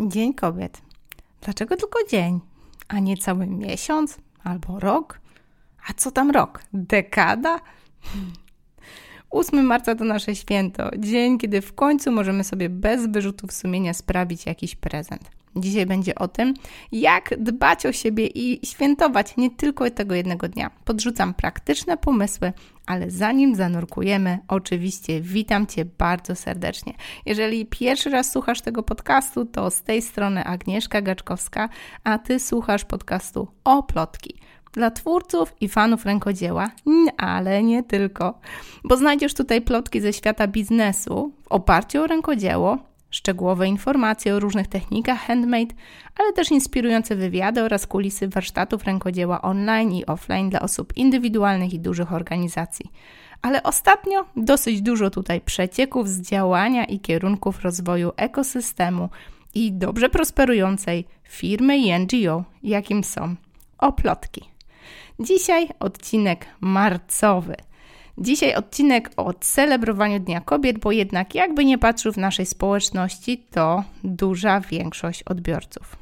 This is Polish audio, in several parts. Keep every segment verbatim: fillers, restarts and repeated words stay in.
Dzień Kobiet. Dlaczego tylko dzień, a nie cały miesiąc albo rok? A co tam rok? Dekada? ósmego marca to nasze święto. Dzień, kiedy w końcu możemy sobie bez wyrzutów sumienia sprawić jakiś prezent. Dzisiaj będzie o tym, jak dbać o siebie i świętować nie tylko tego jednego dnia. Podrzucam praktyczne pomysły, ale zanim zanurkujemy, oczywiście witam Cię bardzo serdecznie. Jeżeli pierwszy raz słuchasz tego podcastu, to z tej strony Agnieszka Gaczkowska, a Ty słuchasz podcastu Oplotki. Dla twórców i fanów rękodzieła, ale nie tylko. Bo znajdziesz tutaj plotki ze świata biznesu w oparciu o rękodzieło, szczegółowe informacje o różnych technikach handmade, ale też inspirujące wywiady oraz kulisy warsztatów rękodzieła online i offline dla osób indywidualnych i dużych organizacji. Ale ostatnio dosyć dużo tutaj przecieków z działania i kierunków rozwoju ekosystemu i dobrze prosperującej firmy i N G O, jakim są Oplotki. Dzisiaj odcinek marcowy. Dzisiaj odcinek o celebrowaniu Dnia Kobiet, bo jednak jakby nie patrzył w naszej społeczności, to duża większość odbiorców.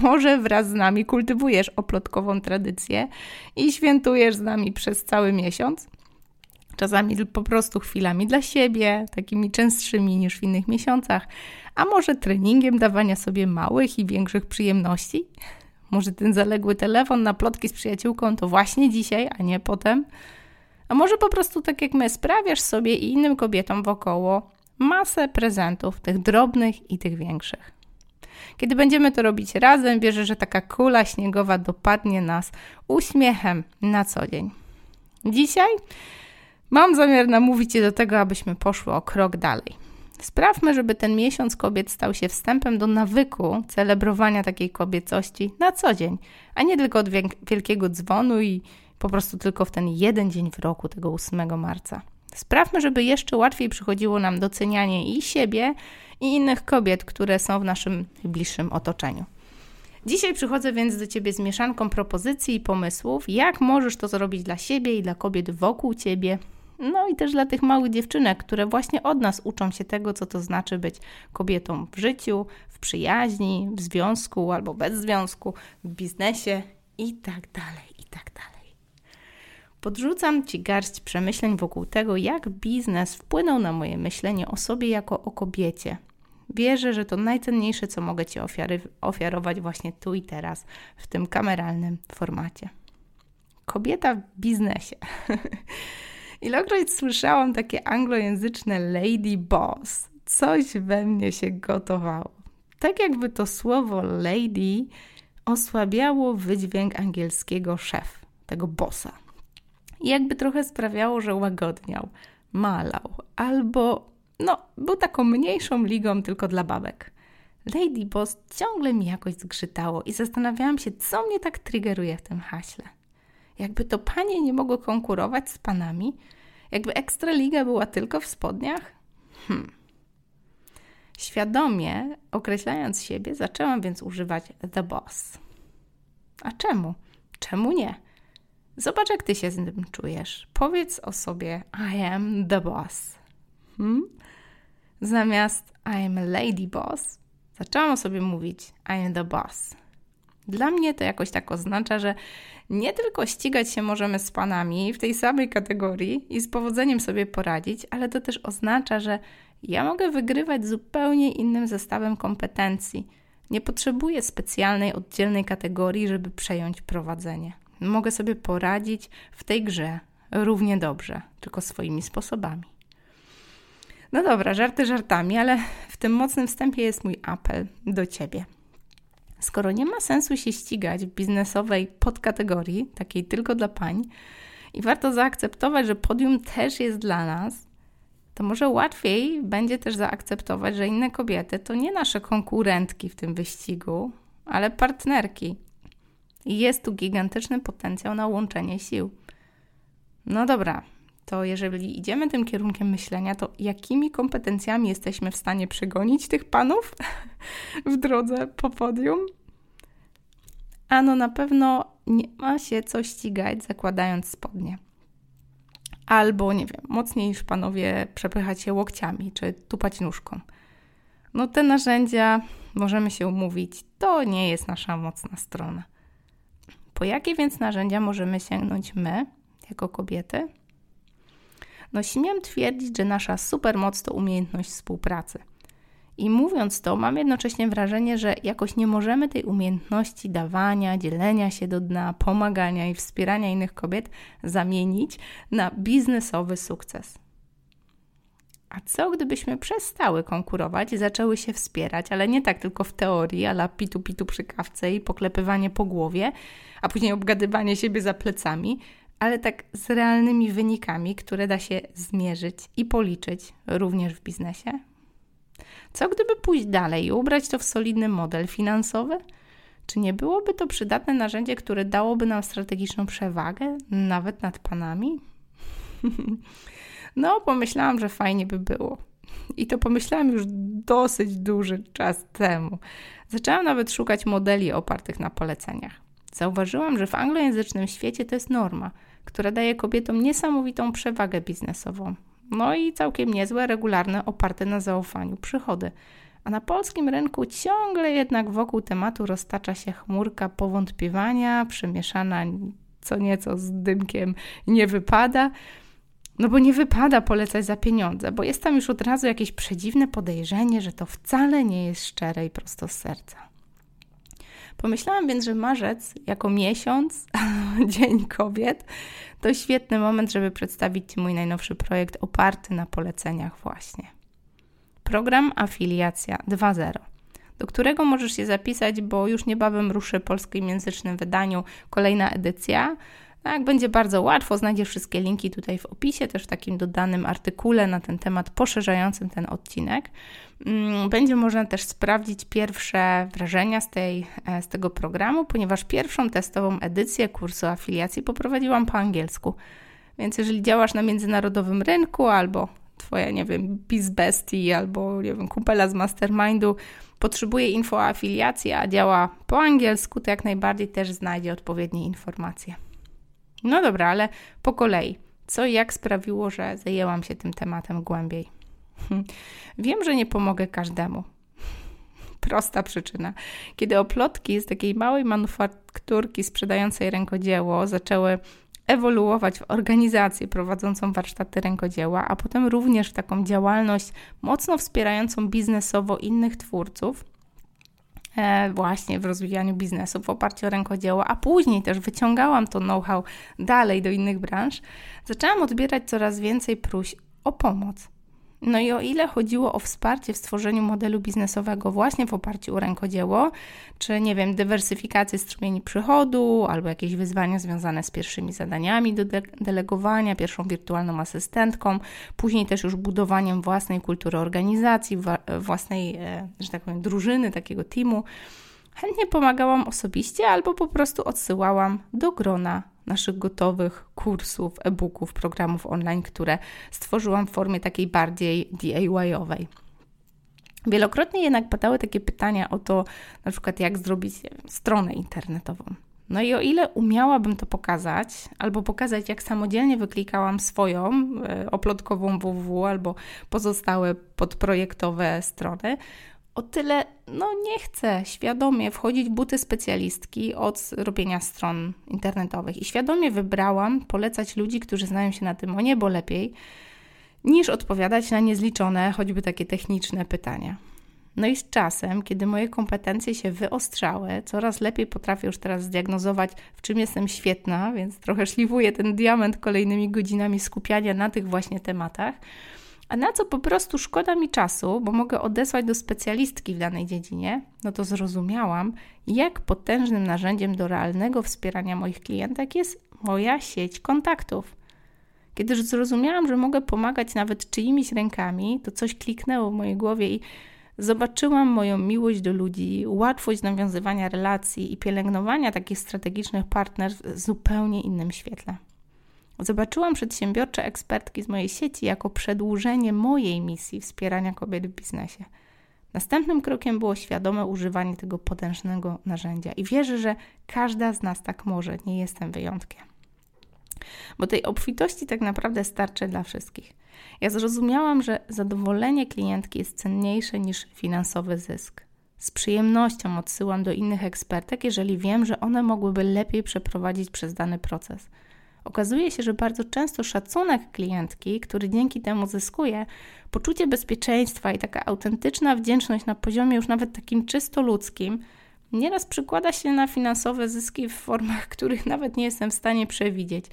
Może wraz z nami kultywujesz oplotkową tradycję i świętujesz z nami przez cały miesiąc? Czasami po prostu chwilami dla siebie, takimi częstszymi niż w innych miesiącach, a może treningiem dawania sobie małych i większych przyjemności? Może ten zaległy telefon na plotki z przyjaciółką to właśnie dzisiaj, a nie potem? A może po prostu tak jak my sprawiasz sobie i innym kobietom wokoło masę prezentów, tych drobnych i tych większych. Kiedy będziemy to robić razem, wierzę, że taka kula śniegowa dopadnie nas uśmiechem na co dzień. Dzisiaj mam zamiar namówić Cię do tego, abyśmy poszły o krok dalej. Sprawmy, żeby ten miesiąc kobiet stał się wstępem do nawyku celebrowania takiej kobiecości na co dzień, a nie tylko od wielkiego dzwonu i po prostu tylko w ten jeden dzień w roku, tego ósmego marca. Sprawmy, żeby jeszcze łatwiej przychodziło nam docenianie i siebie, i innych kobiet, które są w naszym bliższym otoczeniu. Dzisiaj przychodzę więc do Ciebie z mieszanką propozycji i pomysłów, jak możesz to zrobić dla siebie i dla kobiet wokół Ciebie, no i też dla tych małych dziewczynek, które właśnie od nas uczą się tego, co to znaczy być kobietą w życiu, w przyjaźni, w związku albo bez związku, w biznesie i tak dalej, i tak dalej. Podrzucam Ci garść przemyśleń wokół tego, jak biznes wpłynął na moje myślenie o sobie jako o kobiecie. Wierzę, że to najcenniejsze, co mogę Ci ofiary- ofiarować właśnie tu i teraz, w tym kameralnym formacie. Kobieta w biznesie. Ilekroć słyszałam takie anglojęzyczne lady boss, coś we mnie się gotowało. Tak jakby to słowo lady osłabiało wydźwięk angielskiego szef, tego bossa. I jakby trochę sprawiało, że łagodniał, malał albo no, był taką mniejszą ligą tylko dla babek. Lady boss ciągle mi jakoś zgrzytało i zastanawiałam się, co mnie tak triggeruje w tym haśle. Jakby to panie nie mogły konkurować z panami? Jakby Ekstraliga była tylko w spodniach? Hmm. Świadomie, określając siebie, zaczęłam więc używać the boss. A czemu? Czemu nie? Zobacz, jak ty się z tym czujesz. Powiedz o sobie I am the boss. Hmm? Zamiast I am a lady boss, zaczęłam o sobie mówić I am the boss. Dla mnie to jakoś tak oznacza, że nie tylko ścigać się możemy z panami w tej samej kategorii i z powodzeniem sobie poradzić, ale to też oznacza, że ja mogę wygrywać zupełnie innym zestawem kompetencji. Nie potrzebuję specjalnej, oddzielnej kategorii, żeby przejąć prowadzenie. Mogę sobie poradzić w tej grze równie dobrze, tylko swoimi sposobami. No dobra, żarty żartami, ale w tym mocnym wstępie jest mój apel do Ciebie. Skoro nie ma sensu się ścigać w biznesowej podkategorii, takiej tylko dla pań, i warto zaakceptować, że podium też jest dla nas, to może łatwiej będzie też zaakceptować, że inne kobiety to nie nasze konkurentki w tym wyścigu, ale partnerki. I jest tu gigantyczny potencjał na łączenie sił. No dobra, to jeżeli idziemy tym kierunkiem myślenia, to jakimi kompetencjami jesteśmy w stanie przegonić tych panów w drodze po podium? Ano na pewno nie ma się co ścigać, zakładając spodnie. Albo, nie wiem, mocniej niż panowie przepychać się łokciami czy tupać nóżką. no te narzędzia, możemy się umówić, to nie jest nasza mocna strona. Po jakie więc narzędzia możemy sięgnąć my, jako kobiety? No śmiem twierdzić, że nasza supermoc to umiejętność współpracy. I mówiąc to, mam jednocześnie wrażenie, że jakoś nie możemy tej umiejętności dawania, dzielenia się do dna, pomagania i wspierania innych kobiet zamienić na biznesowy sukces. A co gdybyśmy przestały konkurować i zaczęły się wspierać, ale nie tak tylko w teorii, a la pitu pitu przy kawce i poklepywanie po głowie, a później obgadywanie siebie za plecami, ale tak z realnymi wynikami, które da się zmierzyć i policzyć również w biznesie? Co gdyby pójść dalej i ubrać to w solidny model finansowy? Czy nie byłoby to przydatne narzędzie, które dałoby nam strategiczną przewagę, nawet nad panami? No, pomyślałam, że fajnie by było. I to pomyślałam już dosyć duży czas temu. Zaczęłam nawet szukać modeli opartych na poleceniach. Zauważyłam, że w anglojęzycznym świecie to jest norma, która daje kobietom niesamowitą przewagę biznesową. No i całkiem niezłe, regularne, oparte na zaufaniu przychody. A na polskim rynku ciągle jednak wokół tematu roztacza się chmurka powątpiewania, przemieszana co nieco z dymkiem nie wypada. No bo nie wypada polecać za pieniądze, bo jest tam już od razu jakieś przedziwne podejrzenie, że to wcale nie jest szczere i prosto z serca. Pomyślałam więc, że marzec jako miesiąc, Dzień Kobiet, to świetny moment, żeby przedstawić Ci mój najnowszy projekt oparty na poleceniach właśnie. Program Afiliacja dwa zero, do którego możesz się zapisać, bo już niebawem ruszy w polskojęzycznym wydaniu kolejna edycja. Tak, będzie bardzo łatwo, znajdziesz wszystkie linki tutaj w opisie, też w takim dodanym artykule na ten temat poszerzającym ten odcinek. Będzie można też sprawdzić pierwsze wrażenia z, tej, z tego programu, ponieważ pierwszą testową edycję kursu afiliacji poprowadziłam po angielsku. Więc jeżeli działasz na międzynarodowym rynku albo twoja, nie wiem, bizbestie albo, nie wiem, kumpela z mastermindu potrzebuje info o afiliacji, a działa po angielsku, to jak najbardziej też znajdzie odpowiednie informacje. No dobra, ale po kolei. Co i jak sprawiło, że zajęłam się tym tematem głębiej? Wiem, że nie pomogę każdemu. Prosta przyczyna. Kiedy Oplotki z takiej małej manufakturki sprzedającej rękodzieło zaczęły ewoluować w organizację prowadzącą warsztaty rękodzieła, a potem również w taką działalność mocno wspierającą biznesowo innych twórców, właśnie w rozwijaniu biznesu w oparciu o rękodzieło, a później też wyciągałam to know-how dalej do innych branż, zaczęłam odbierać coraz więcej próśb o pomoc. No i o ile chodziło o wsparcie w stworzeniu modelu biznesowego właśnie w oparciu o rękodzieło, czy nie wiem, dywersyfikację strumieni przychodu, albo jakieś wyzwania związane z pierwszymi zadaniami do de- delegowania, pierwszą wirtualną asystentką, później też już budowaniem własnej kultury organizacji, wa- własnej, e, że tak powiem, drużyny, takiego teamu, chętnie pomagałam osobiście albo po prostu odsyłałam do grona naszych gotowych kursów, e-booków, programów online, które stworzyłam w formie takiej bardziej D I Y-owej. Wielokrotnie jednak padały takie pytania o to, na przykład jak zrobić stronę internetową. No i o ile umiałabym to pokazać, albo pokazać jak samodzielnie wyklikałam swoją oplotkową www albo pozostałe podprojektowe strony, o tyle, no nie chcę świadomie wchodzić w buty specjalistki od robienia stron internetowych. I świadomie wybrałam polecać ludzi, którzy znają się na tym o niebo lepiej, niż odpowiadać na niezliczone, choćby takie techniczne pytania. No i z czasem, kiedy moje kompetencje się wyostrzały, coraz lepiej potrafię już teraz zdiagnozować, w czym jestem świetna, więc trochę szlifuję ten diament kolejnymi godzinami skupiania na tych właśnie tematach, a na co po prostu szkoda mi czasu, bo mogę odesłać do specjalistki w danej dziedzinie, no to zrozumiałam, jak potężnym narzędziem do realnego wspierania moich klientek jest moja sieć kontaktów. Kiedy już zrozumiałam, że mogę pomagać nawet czyimiś rękami, to coś kliknęło w mojej głowie i zobaczyłam moją miłość do ludzi, łatwość nawiązywania relacji i pielęgnowania takich strategicznych partnerstw w zupełnie innym świetle. Zobaczyłam przedsiębiorcze ekspertki z mojej sieci jako przedłużenie mojej misji wspierania kobiet w biznesie. Następnym krokiem było świadome używanie tego potężnego narzędzia i wierzę, że każda z nas tak może, nie jestem wyjątkiem. Bo tej obfitości tak naprawdę starczy dla wszystkich. Ja zrozumiałam, że zadowolenie klientki jest cenniejsze niż finansowy zysk. Z przyjemnością odsyłam do innych ekspertek, jeżeli wiem, że one mogłyby lepiej przeprowadzić przez dany proces. Okazuje się, że bardzo często szacunek klientki, który dzięki temu zyskuje, poczucie bezpieczeństwa i taka autentyczna wdzięczność na poziomie już nawet takim czysto ludzkim, nieraz przykłada się na finansowe zyski w formach, których nawet nie jestem w stanie przewidzieć.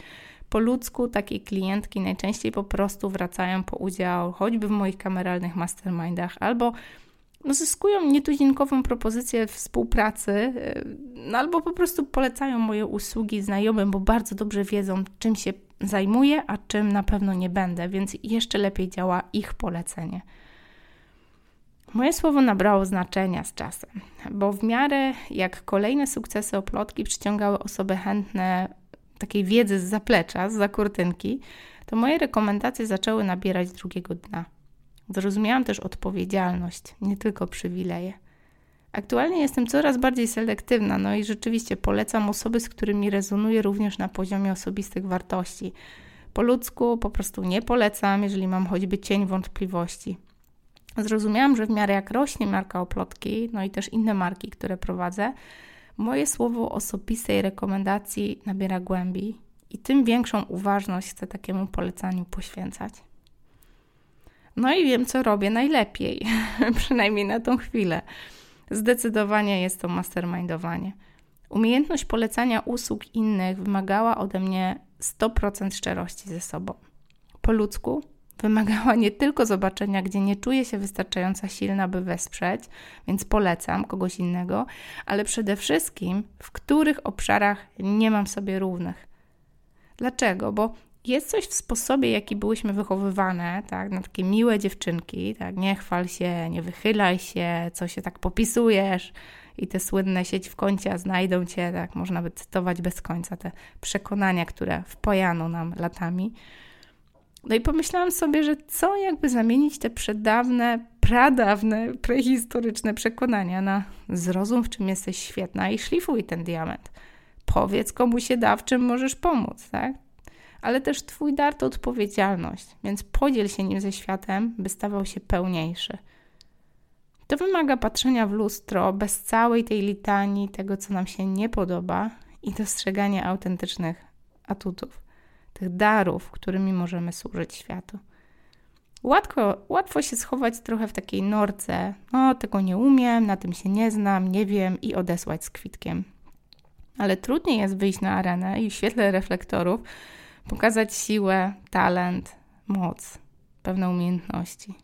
Po ludzku takie klientki najczęściej po prostu wracają po udział choćby w moich kameralnych mastermindach albo no, zyskują nietuzinkową propozycję współpracy, no, albo po prostu polecają moje usługi znajomym, bo bardzo dobrze wiedzą, czym się zajmuję, a czym na pewno nie będę, więc jeszcze lepiej działa ich polecenie. Moje słowo nabrało znaczenia z czasem, bo w miarę jak kolejne sukcesy Oplotki przyciągały osoby chętne takiej wiedzy z zaplecza, z za kurtynki, to moje rekomendacje zaczęły nabierać drugiego dna. Zrozumiałam też odpowiedzialność, nie tylko przywileje. Aktualnie jestem coraz bardziej selektywna, no i rzeczywiście polecam osoby, z którymi rezonuję również na poziomie osobistych wartości. Po ludzku po prostu nie polecam, jeżeli mam choćby cień wątpliwości. Zrozumiałam, że w miarę jak rośnie marka Oplotki, no i też inne marki, które prowadzę, moje słowo osobistej rekomendacji nabiera głębi i tym większą uważność chcę takiemu polecaniu poświęcać. No i wiem, co robię najlepiej, przynajmniej na tą chwilę. Zdecydowanie jest to mastermindowanie. Umiejętność polecania usług innych wymagała ode mnie sto procent szczerości ze sobą. Po ludzku wymagała nie tylko zobaczenia, gdzie nie czuję się wystarczająco silna, by wesprzeć, więc polecam kogoś innego, ale przede wszystkim, w których obszarach nie mam sobie równych. Dlaczego? Bo jest coś w sposobie, jaki byłyśmy wychowywane, tak, na takie miłe dziewczynki, tak, nie chwal się, nie wychylaj się, co się tak popisujesz i te słynne sieć w kącie, a znajdą cię, tak, można by cytować bez końca te przekonania, które wpajano nam latami. No i pomyślałam sobie, że co jakby zamienić te przedawne, pradawne, prehistoryczne przekonania na zrozum, w czym jesteś świetna i szlifuj ten diament. Powiedz komu się da, w czym możesz pomóc, tak? Ale też twój dar to odpowiedzialność, więc podziel się nim ze światem, by stawał się pełniejszy. To wymaga patrzenia w lustro bez całej tej litanii tego, co nam się nie podoba i dostrzegania autentycznych atutów, tych darów, którymi możemy służyć światu. Łatwo, łatwo się schować trochę w takiej norce, no tego nie umiem, na tym się nie znam, nie wiem i odesłać z kwitkiem. Ale trudniej jest wyjść na arenę i w świetle reflektorów pokazać siłę, talent, moc, pewne umiejętności.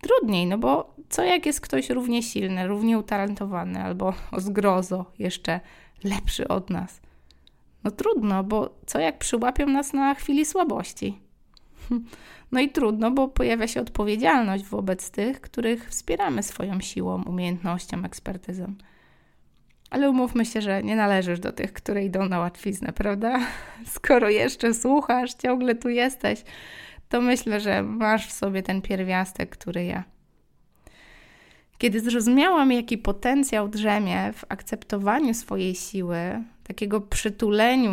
Trudniej, no bo co jak jest ktoś równie silny, równie utalentowany albo o zgrozo jeszcze lepszy od nas? No trudno, bo co jak przyłapią nas na chwili słabości? No i trudno, bo pojawia się odpowiedzialność wobec tych, których wspieramy swoją siłą, umiejętnością, ekspertyzą. Ale umówmy się, że nie należysz do tych, które idą na łatwiznę, prawda? Skoro jeszcze słuchasz, ciągle tu jesteś, to myślę, że masz w sobie ten pierwiastek, który ja. Kiedy zrozumiałam, jaki potencjał drzemie w akceptowaniu swojej siły, takiego przytuleniu,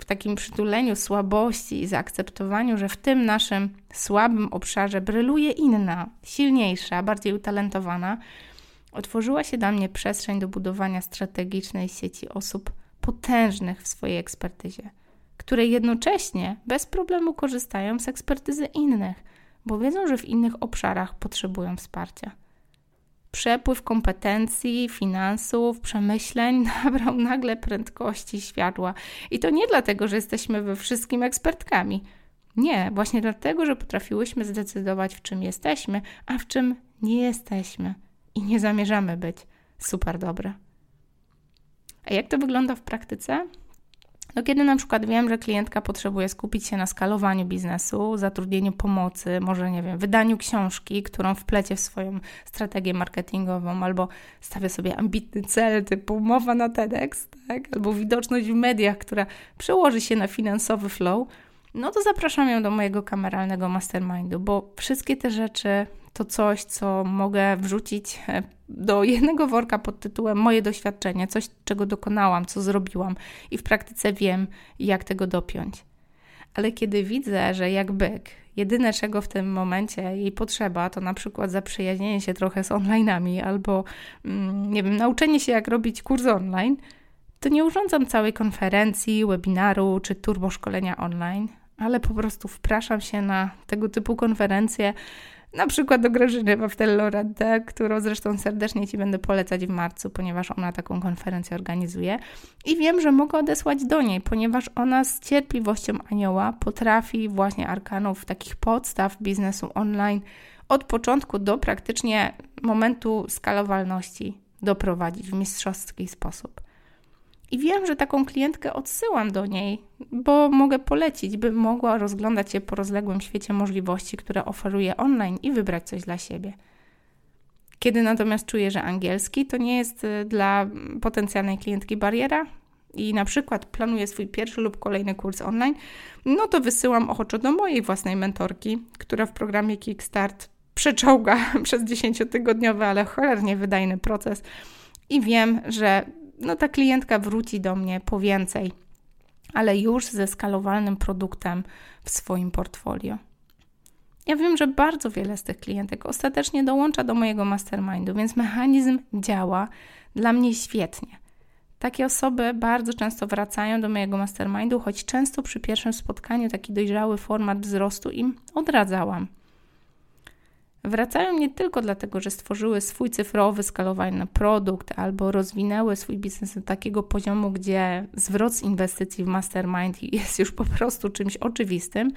w takim przytuleniu słabości i zaakceptowaniu, że w tym naszym słabym obszarze bryluje inna, silniejsza, bardziej utalentowana, otworzyła się dla mnie przestrzeń do budowania strategicznej sieci osób potężnych w swojej ekspertyzie, które jednocześnie bez problemu korzystają z ekspertyzy innych, bo wiedzą, że w innych obszarach potrzebują wsparcia. Przepływ kompetencji, finansów, przemyśleń nabrał nagle prędkości światła. I to nie dlatego, że jesteśmy we wszystkim ekspertkami. Nie, właśnie dlatego, że potrafiłyśmy zdecydować, w czym jesteśmy, a w czym nie jesteśmy. I nie zamierzamy być super dobre. A jak to wygląda w praktyce? No kiedy na przykład wiem, że klientka potrzebuje skupić się na skalowaniu biznesu, zatrudnieniu pomocy, może nie wiem, wydaniu książki, którą wplecie w swoją strategię marketingową, albo stawię sobie ambitny cel typu mowa na TEDx, tak? Albo widoczność w mediach, która przełoży się na finansowy flow, no to zapraszam ją do mojego kameralnego mastermindu, bo wszystkie te rzeczy to coś, co mogę wrzucić do jednego worka pod tytułem moje doświadczenie, coś, czego dokonałam, co zrobiłam i w praktyce wiem, jak tego dopiąć. Ale kiedy widzę, że jak byk, jedyne czego w tym momencie jej potrzeba, to na przykład zaprzyjaźnienie się trochę z online'ami albo, nie wiem, nauczenie się jak robić kurs online, to nie urządzam całej konferencji, webinaru czy turbo szkolenia online, ale po prostu wpraszam się na tego typu konferencje, na przykład do Grażyny Wawtel-Laurente, którą zresztą serdecznie Ci będę polecać w marcu, ponieważ ona taką konferencję organizuje i wiem, że mogę odesłać do niej, ponieważ ona z cierpliwością anioła potrafi właśnie arkanów takich podstaw biznesu online od początku do praktycznie momentu skalowalności doprowadzić w mistrzowski sposób. I wiem, że taką klientkę odsyłam do niej, bo mogę polecić, by mogła rozglądać się po rozległym świecie możliwości, które oferuje online i wybrać coś dla siebie. Kiedy natomiast czuję, że angielski to nie jest dla potencjalnej klientki bariera i na przykład planuję swój pierwszy lub kolejny kurs online, no to wysyłam ochoczo do mojej własnej mentorki, która w programie Kickstart przeczołga przez dziesięciotygodniowy, ale cholernie wydajny proces i wiem, że no ta klientka wróci do mnie po więcej, ale już ze skalowalnym produktem w swoim portfolio. Ja wiem, że bardzo wiele z tych klientek ostatecznie dołącza do mojego mastermindu, więc mechanizm działa dla mnie świetnie. Takie osoby bardzo często wracają do mojego mastermindu, choć często przy pierwszym spotkaniu taki dojrzały format wzrostu im odradzałam. Wracają nie tylko dlatego, że stworzyły swój cyfrowy, skalowalny produkt albo rozwinęły swój biznes do takiego poziomu, gdzie zwrot z inwestycji w mastermind jest już po prostu czymś oczywistym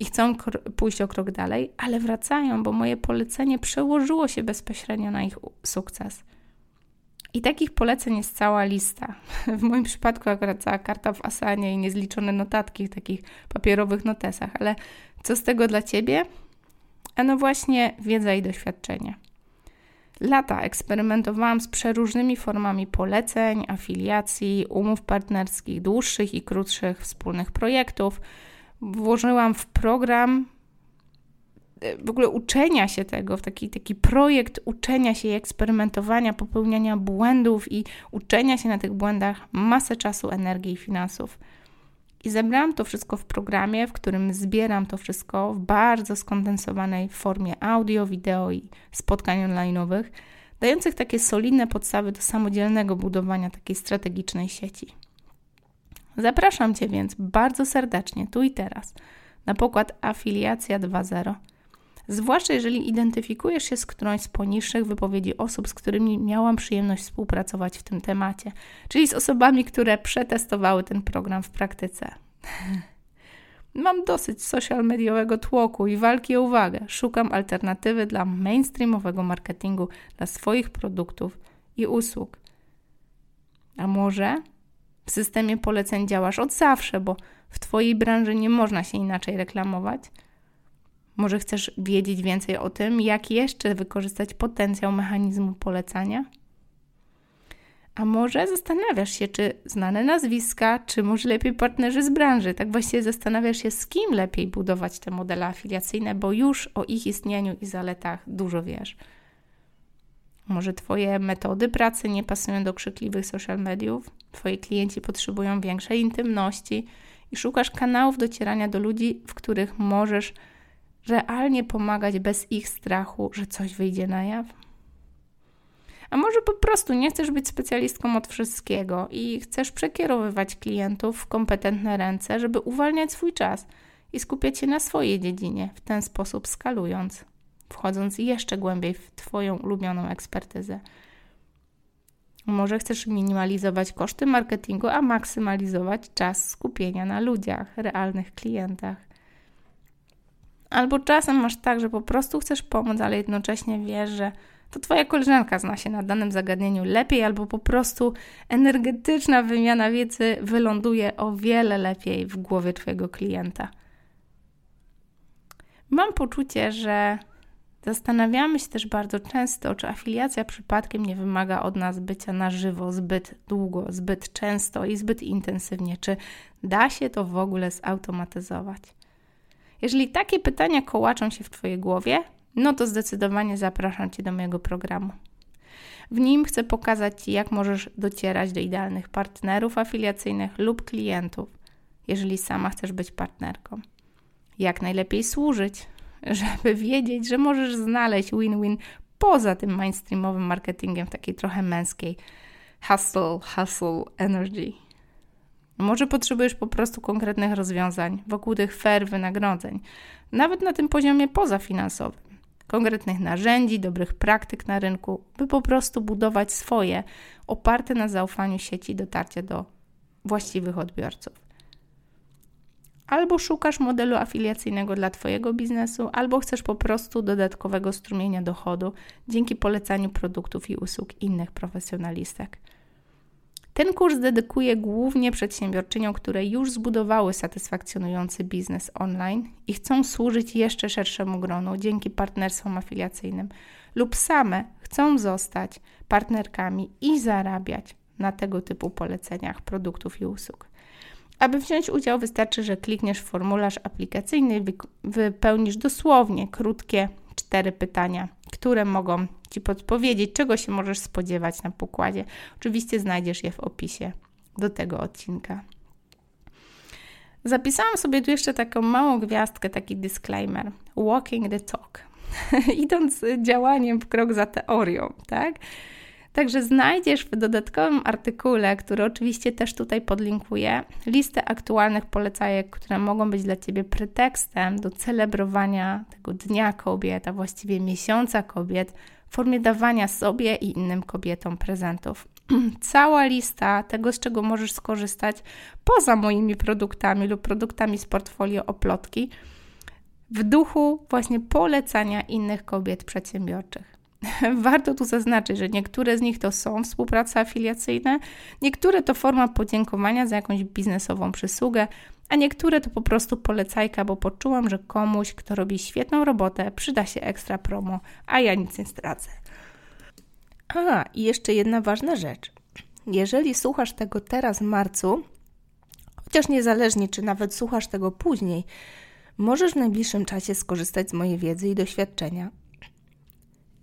i chcą pójść o krok dalej, ale wracają, bo moje polecenie przełożyło się bezpośrednio na ich sukces. I takich poleceń jest cała lista. W moim przypadku akurat cała karta w Asanie i niezliczone notatki w takich papierowych notesach, ale co z tego dla Ciebie? A no właśnie wiedza i doświadczenie. Lata eksperymentowałam z przeróżnymi formami poleceń, afiliacji, umów partnerskich, dłuższych i krótszych wspólnych projektów. Włożyłam w program w ogóle uczenia się tego, w taki, taki projekt uczenia się i eksperymentowania, popełniania błędów i uczenia się na tych błędach masę czasu, energii i finansów. I zebrałam to wszystko w programie, w którym zbieram to wszystko w bardzo skondensowanej formie audio, wideo i spotkań online'owych, dających takie solidne podstawy do samodzielnego budowania takiej strategicznej sieci. Zapraszam Cię więc bardzo serdecznie, tu i teraz, na pokład Afiliacja dwa zero. Zwłaszcza jeżeli identyfikujesz się z którąś z poniższych wypowiedzi osób, z którymi miałam przyjemność współpracować w tym temacie, czyli z osobami, które przetestowały ten program w praktyce. Mam dosyć social mediowego tłoku i walki o uwagę. Szukam alternatywy dla mainstreamowego marketingu dla swoich produktów i usług. A może w systemie poleceń działasz od zawsze, bo w Twojej branży nie można się inaczej reklamować? Może chcesz wiedzieć więcej o tym, jak jeszcze wykorzystać potencjał mechanizmu polecania? A może zastanawiasz się, czy znane nazwiska, czy może lepiej partnerzy z branży? Tak właściwie zastanawiasz się, z kim lepiej budować te modele afiliacyjne, bo już o ich istnieniu i zaletach dużo wiesz. Może Twoje metody pracy nie pasują do krzykliwych social mediów? Twoi klienci potrzebują większej intymności i szukasz kanałów docierania do ludzi, w których możesz realnie pomagać bez ich strachu, że coś wyjdzie na jaw? A może po prostu nie chcesz być specjalistką od wszystkiego i chcesz przekierowywać klientów w kompetentne ręce, żeby uwalniać swój czas i skupiać się na swojej dziedzinie, w ten sposób skalując, wchodząc jeszcze głębiej w Twoją ulubioną ekspertyzę. Może chcesz minimalizować koszty marketingu, a maksymalizować czas skupienia na ludziach, realnych klientach. Albo czasem masz tak, że po prostu chcesz pomóc, ale jednocześnie wiesz, że to Twoja koleżanka zna się na danym zagadnieniu lepiej, albo po prostu energetyczna wymiana wiedzy wyląduje o wiele lepiej w głowie Twojego klienta. Mam poczucie, że zastanawiamy się też bardzo często, czy afiliacja przypadkiem nie wymaga od nas bycia na żywo zbyt długo, zbyt często i zbyt intensywnie. Czy da się to w ogóle zautomatyzować? Jeżeli takie pytania kołaczą się w Twojej głowie, no to zdecydowanie zapraszam Cię do mojego programu. W nim chcę pokazać Ci, jak możesz docierać do idealnych partnerów afiliacyjnych lub klientów, jeżeli sama chcesz być partnerką. Jak najlepiej służyć, żeby wiedzieć, że możesz znaleźć win-win poza tym mainstreamowym marketingiem, takiej trochę męskiej hustle, hustle energy. Może potrzebujesz po prostu konkretnych rozwiązań wokół tych fair wynagrodzeń, nawet na tym poziomie pozafinansowym. Konkretnych narzędzi, dobrych praktyk na rynku, by po prostu budować swoje, oparte na zaufaniu sieci, dotarcie do właściwych odbiorców. Albo szukasz modelu afiliacyjnego dla Twojego biznesu, albo chcesz po prostu dodatkowego strumienia dochodu dzięki polecaniu produktów i usług innych profesjonalistek. Ten kurs dedykuję głównie przedsiębiorczyniom, które już zbudowały satysfakcjonujący biznes online i chcą służyć jeszcze szerszemu gronu dzięki partnerstwom afiliacyjnym lub same chcą zostać partnerkami i zarabiać na tego typu poleceniach produktów i usług. Aby wziąć udział, wystarczy, że klikniesz w formularz aplikacyjny i wypełnisz dosłownie krótkie cztery pytania, które mogą Ci podpowiedzieć, czego się możesz spodziewać na pokładzie. Oczywiście znajdziesz je w opisie do tego odcinka. Zapisałam sobie tu jeszcze taką małą gwiazdkę, taki disclaimer. Walking the talk. Idąc działaniem w krok za teorią, tak? Także znajdziesz w dodatkowym artykule, który oczywiście też tutaj podlinkuję, listę aktualnych polecajek, które mogą być dla Ciebie pretekstem do celebrowania tego Dnia Kobiet, a właściwie miesiąca kobiet, w formie dawania sobie i innym kobietom prezentów. Cała lista tego, z czego możesz skorzystać poza moimi produktami lub produktami z portfolio Oplotki, w duchu właśnie polecania innych kobiet przedsiębiorczych. Warto tu zaznaczyć, że niektóre z nich to są współprace afiliacyjne, niektóre to forma podziękowania za jakąś biznesową przysługę, a niektóre to po prostu polecajka, bo poczułam, że komuś, kto robi świetną robotę, przyda się ekstra promo, a ja nic nie stracę. A, i jeszcze jedna ważna rzecz. Jeżeli słuchasz tego teraz w marcu, chociaż niezależnie, czy nawet słuchasz tego później, możesz w najbliższym czasie skorzystać z mojej wiedzy i doświadczenia.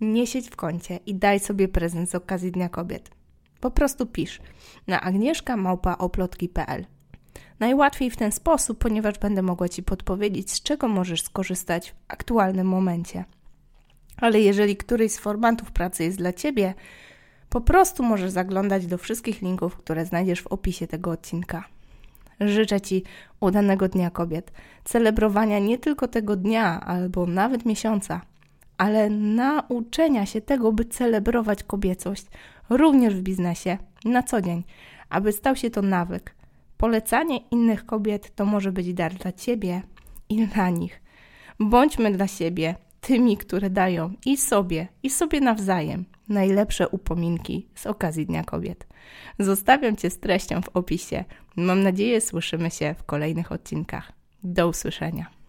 Nie siedź w kącie i daj sobie prezent z okazji Dnia Kobiet. Po prostu pisz na agnieszka małpa oplotki kropka p l. Najłatwiej w ten sposób, ponieważ będę mogła Ci podpowiedzieć, z czego możesz skorzystać w aktualnym momencie. Ale jeżeli któryś z formatów pracy jest dla Ciebie, po prostu możesz zaglądać do wszystkich linków, które znajdziesz w opisie tego odcinka. Życzę Ci udanego Dnia Kobiet, celebrowania nie tylko tego dnia albo nawet miesiąca, ale nauczenia się tego, by celebrować kobiecość, również w biznesie, na co dzień, aby stał się to nawyk. Polecanie innych kobiet to może być dar dla Ciebie i dla nich. Bądźmy dla siebie tymi, które dają i sobie, i sobie nawzajem najlepsze upominki z okazji Dnia Kobiet. Zostawiam Cię z treścią w opisie. Mam nadzieję, słyszymy się w kolejnych odcinkach. Do usłyszenia.